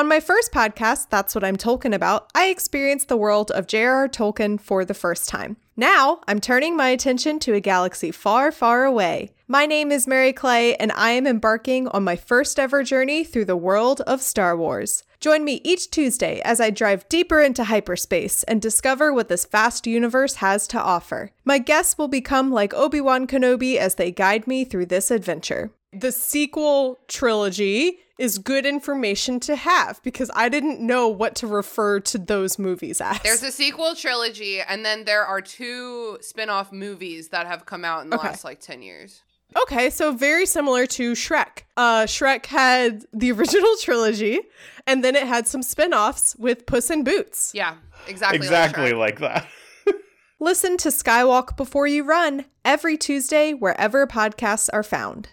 On my first podcast, That's What I'm Tolkien About, I experienced the world of J.R.R. Tolkien for the first time. Now, I'm turning my attention to a galaxy far, far away. My name is Mary Clay, and I am embarking on my first ever journey through the world of Star Wars. Join me each Tuesday as I drive deeper into hyperspace and discover what this vast universe has to offer. My guests will become like Obi-Wan Kenobi as they guide me through this adventure. The sequel trilogy is good information to have because I didn't know what to refer to those movies as. There's a sequel trilogy, and then there are two spin-off movies that have come out in the last 10 years. Okay, so very similar to Shrek. Shrek had the original trilogy, and then it had some spin-offs with Puss in Boots. Yeah, exactly like that. Listen to Skywalk Before You Run every Tuesday wherever podcasts are found.